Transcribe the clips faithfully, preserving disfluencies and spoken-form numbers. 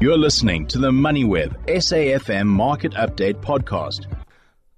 You're listening to the MoneyWeb S A F M Market Update Podcast.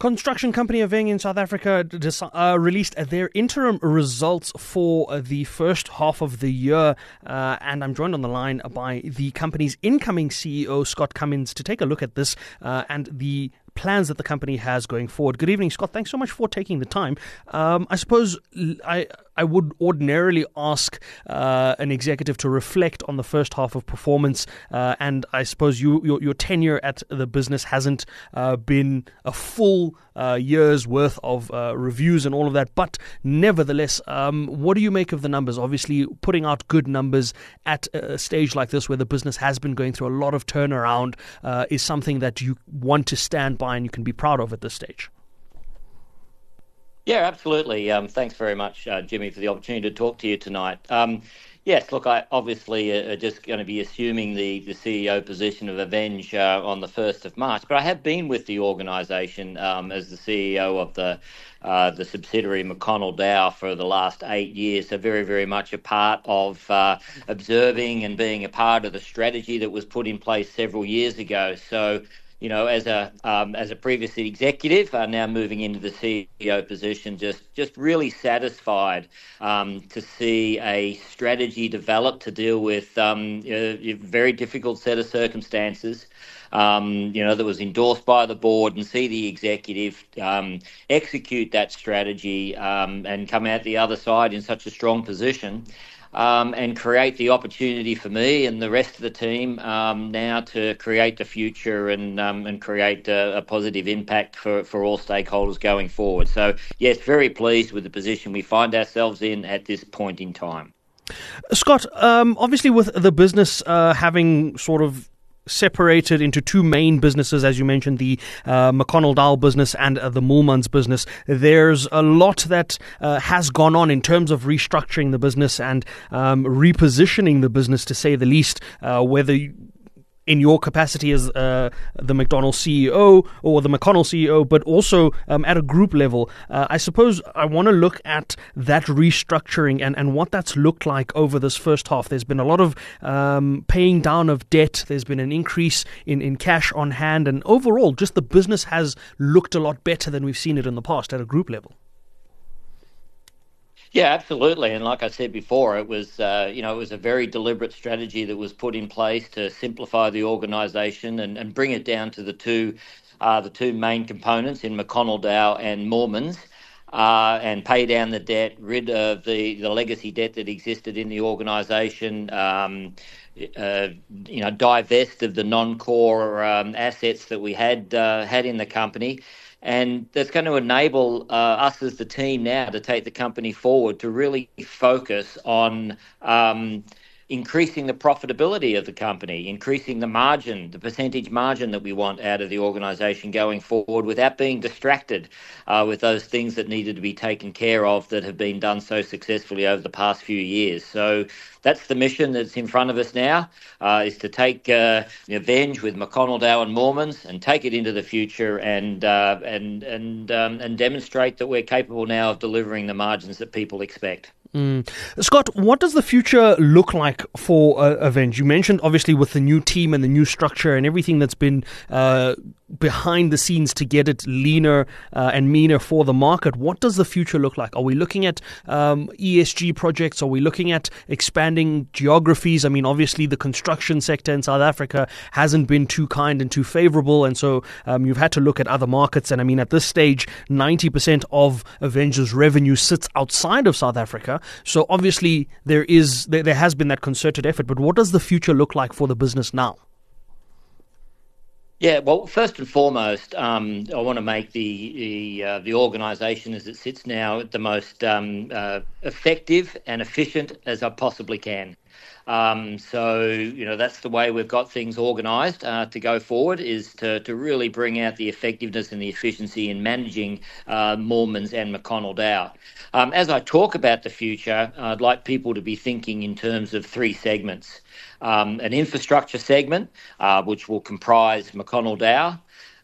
Construction company Aveng in South Africa uh, released their interim results for the first half of the year. Uh, and I'm joined on the line by the company's incoming C E O, Scott Cummings, to take a look at this uh, and the plans that the company has going forward. Good evening, Scott. Thanks so much for taking the time. Um, I suppose I I would ordinarily ask uh, an executive to reflect on the first half of performance, uh, and I suppose you your, your tenure at the business hasn't uh, been a full uh, year's worth of uh, reviews and all of that. But nevertheless, um, what do you make of the numbers? Obviously, putting out good numbers at a stage like this, where the business has been going through a lot of turnaround, uh, is something that you want to stand by and you can be proud of at this stage. Yeah, absolutely. Um, thanks very much, uh, Jimmy, for the opportunity to talk to you tonight. Um, yes, look, I obviously are just going to be assuming the, the C E O position of Aveng uh, on the first of March, but I have been with the organisation um, as the C E O of the uh, the subsidiary McConnell Dow for the last eight years, so very, very much a part of uh, observing and being a part of the strategy that was put in place several years ago. So, you know, as a um, as a previous executive, uh, now moving into the C E O position, just just really satisfied um, to see a strategy developed to deal with um, a very difficult set of circumstances. Um, you know, that was endorsed by the board, and see the executive um, execute that strategy um, and come out the other side in such a strong position. Um, and create the opportunity for me and the rest of the team um, now to create the future and um, and create a, a positive impact for, for all stakeholders going forward. So, yes, very pleased with the position we find ourselves in at this point in time. Scott, um, obviously with the business uh, having sort of separated into two main businesses, as you mentioned, the uh, McConnell Dow business and uh, the Moolmans business. There's a lot that uh, has gone on in terms of restructuring the business and um, repositioning the business, to say the least, uh, whether you, in your capacity as uh, the McDonald's C E O or the McConnell C E O, but also um, at a group level. Uh, I suppose I want to look at that restructuring and, and what that's looked like over this first half. There's been a lot of um, paying down of debt. There's been an increase in, in cash on hand. And overall, just the business has looked a lot better than we've seen it in the past at a group level. Yeah, absolutely. And like I said before, it was, uh, you know, it was a very deliberate strategy that was put in place to simplify the organisation and, and bring it down to the two, uh, the two main components in McConnell Dow and Moolmans. Uh, and pay down the debt, rid of the, the legacy debt that existed in the organisation, um, uh, you know, divest of the non-core um, assets that we had uh, had in the company, and that's going to enable uh, us as the team now to take the company forward, to really focus on Um, increasing the profitability of the company, increasing the margin, the percentage margin that we want out of the organisation going forward, without being distracted uh, with those things that needed to be taken care of that have been done so successfully over the past few years. So that's the mission that's in front of us now, uh, is to take uh, Aveng with McConnell Dow and Moolmans and take it into the future and uh, and and um, and demonstrate that we're capable now of delivering the margins that people expect. Mm. Scott, what does the future look like for uh, Aveng? You mentioned, obviously, with the new team and the new structure and everything that's been uh, behind the scenes to get it leaner uh, and meaner for the market. What does the future look like? Are we looking at um, E S G projects? Are we looking at expanding geographies? I mean, obviously, the construction sector in South Africa hasn't been too kind and too favourable, and so um, you've had to look at other markets. And I mean, at this stage, ninety percent of Aveng's revenue sits outside of South Africa. So obviously there is there, there has been that concerted effort, but what does the future look like for the business now? Yeah, well, first and foremost, um, I want to make the the, uh, the organisation as it sits now the most um, uh, effective and efficient as I possibly can. Um, so, you know, that's the way we've got things organised uh, to go forward, is to, to really bring out the effectiveness and the efficiency in managing uh, Moolmans and McConnell Dow. Um, as I talk about the future, I'd like people to be thinking in terms of three segments. Um, an infrastructure segment, uh, which will comprise McConnell Dow,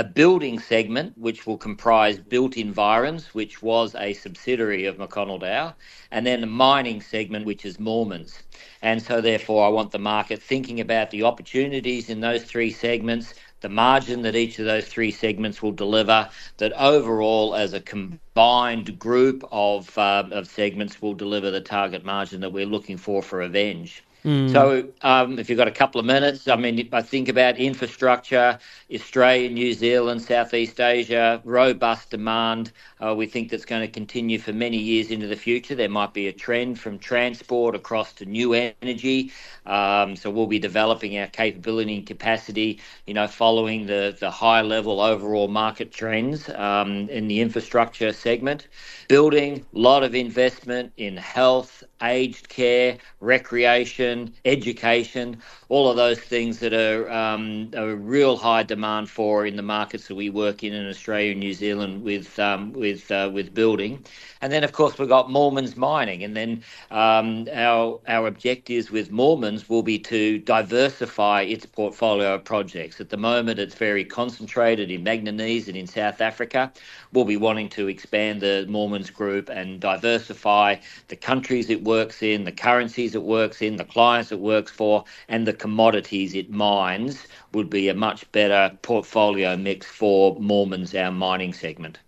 a building segment which will comprise Built Environs, which was a subsidiary of McConnell Dow, and then the mining segment, which is Moolmans. And so therefore I want the market thinking about the opportunities in those three segments, the margin that each of those three segments will deliver, that overall as a combined group of uh, of segments will deliver the target margin that we're looking for for Aveng. Mm. So um, if you've got a couple of minutes, I mean, I think about infrastructure, Australia, New Zealand, Southeast Asia, robust demand. Uh, we think that's going to continue for many years into the future. There might be a trend from transport across to new energy. Um, so we'll be developing our capability and capacity, you know, following the, the high level overall market trends um, in the infrastructure segment. Building, a lot of investment in health, aged care, recreation, education, all of those things that are um, a real high demand for in the markets that we work in in Australia and New Zealand with um, with uh, with building. And then, of course, we've got Moolmans Mining. And then um, our our objectives with Moolmans will be to diversify its portfolio of projects. At the moment, it's very concentrated in manganese and in South Africa. We'll be wanting to expand the Moolmans Group and diversify the countries it works in, the currencies it works in, the clients it works for, and the commodities it mines would be a much better portfolio mix for Moolmans, our mining segment.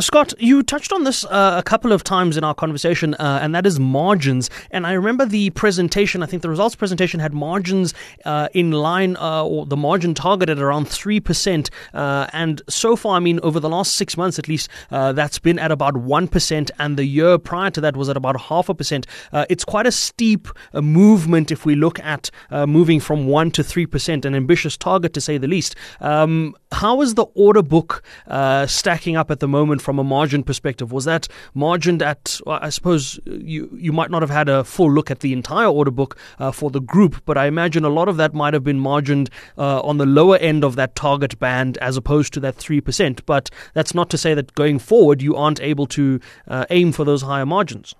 Scott, you touched on this uh, a couple of times in our conversation, uh, and that is margins. And I remember the presentation, I think the results presentation had margins uh, in line, uh, or the margin targeted around three percent. Uh, and so far, I mean, over the last six months at least, uh, that's been at about one percent, and the year prior to that was at about half a percent. Uh, it's quite a steep uh, movement if we look at uh, moving from one to three percent, an ambitious target to say the least. Um, how is the order book uh, stacking up at the moment? From a margin perspective, was that margined at, well, I suppose you, you might not have had a full look at the entire order book uh, for the group, but I imagine a lot of that might have been margined uh, on the lower end of that target band as opposed to that three percent. But that's not to say that going forward you aren't able to uh, aim for those higher margins.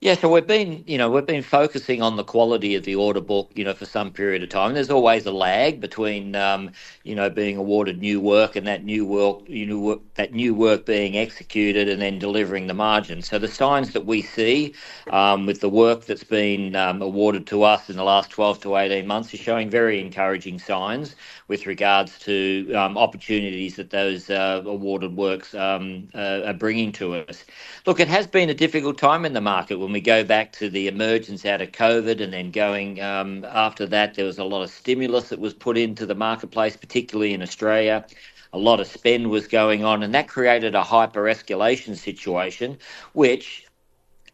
Yeah, so we've been, you know, we've been focusing on the quality of the order book, you know, for some period of time. There's always a lag between, um, you know, being awarded new work and that new work, you know, work, that new work being executed and then delivering the margin. So the signs that we see um, with the work that's been um, awarded to us in the last twelve to eighteen months is showing very encouraging signs with regards to um, opportunities that those uh, awarded works um, uh, are bringing to us. Look, it has been a difficult time in the market. When we go back to the emergence out of COVID and then going um, after that, there was a lot of stimulus that was put into the marketplace, particularly in Australia. A lot of spend was going on, and that created a hyper-escalation situation, which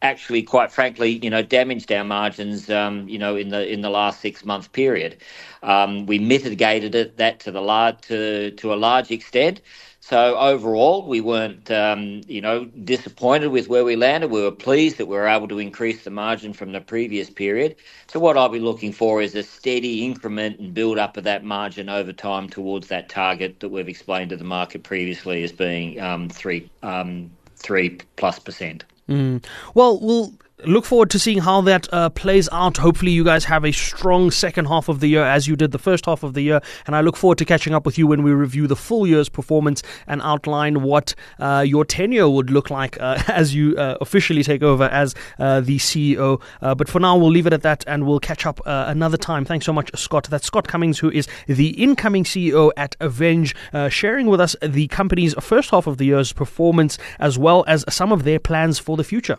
actually, quite frankly, you know, damaged our margins, um, you know, in the in the last six month period. Um, we mitigated it that to the large to to a large extent. So overall, we weren't, um, you know, disappointed with where we landed. We were pleased that we were able to increase the margin from the previous period. So what I'll be looking for is a steady increment and build up of that margin over time towards that target that we've explained to the market previously as being um, three, um, three plus percent. Mm. Well, we'll look forward to seeing how that uh, plays out. Hopefully you guys have a strong second half of the year as you did the first half of the year, and I look forward to catching up with you when we review the full year's performance and outline what uh, your tenure would look like uh, as you uh, officially take over as uh, the C E O. Uh, but for now, we'll leave it at that, and we'll catch up uh, another time. Thanks so much, Scott. That's Scott Cummings, who is the incoming C E O at Aveng, uh, sharing with us the company's first half of the year's performance as well as some of their plans for the future.